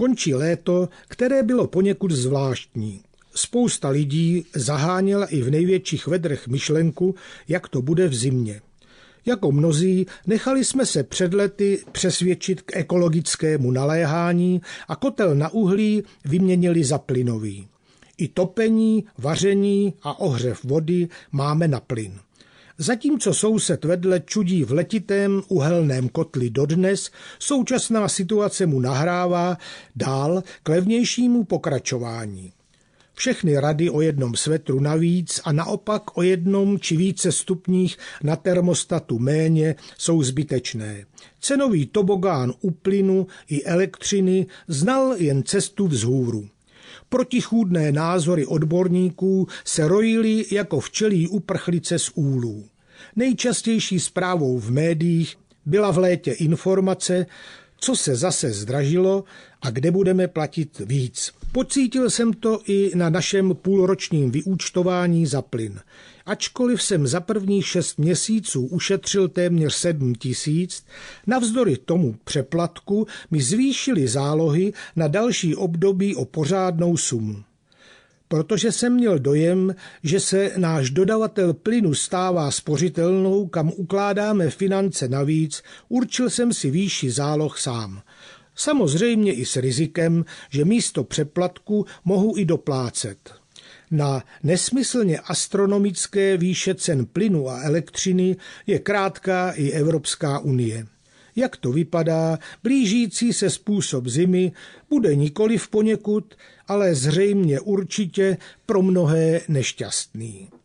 Končí léto, které bylo poněkud zvláštní. Spousta lidí zaháněla i v největších vedrech myšlenku, jak to bude v zimě. Jako mnozí nechali jsme se před lety přesvědčit k ekologickému naléhání a kotel na uhlí vyměnili za plynový. I topení, vaření a ohřev vody máme na plyn. Zatímco soused vedle čudí v letitém uhelném kotli dodnes, současná situace mu nahrává dál k levnějšímu pokračování. Všechny rady o jednom svetru navíc a naopak o jednom či více stupních na termostatu méně jsou zbytečné. Cenový tobogán u plynu i elektřiny znal jen cestu vzhůru. Protichůdné názory odborníků se rojily jako včelí uprchlice z úlů. Nejčastější zprávou v médiích byla v létě informace, co se zase zdražilo a kde budeme platit víc. Pocítil jsem to i na našem půlročním vyúčtování za plyn. Ačkoliv jsem za prvních 6 měsíců ušetřil téměř 7 000, navzdory tomu přeplatku mi zvýšili zálohy na další období o pořádnou sumu. Protože jsem měl dojem, že se náš dodavatel plynu stává spořitelnou, kam ukládáme finance navíc, určil jsem si výši záloh sám. Samozřejmě i s rizikem, že místo přeplatku mohu i doplácet. Na nesmyslně astronomické výše cen plynu a elektřiny je krátká i Evropská unie. Jak to vypadá, blížící se způsob zimy bude nikoliv poněkud, ale zřejmě určitě pro mnohé nešťastný.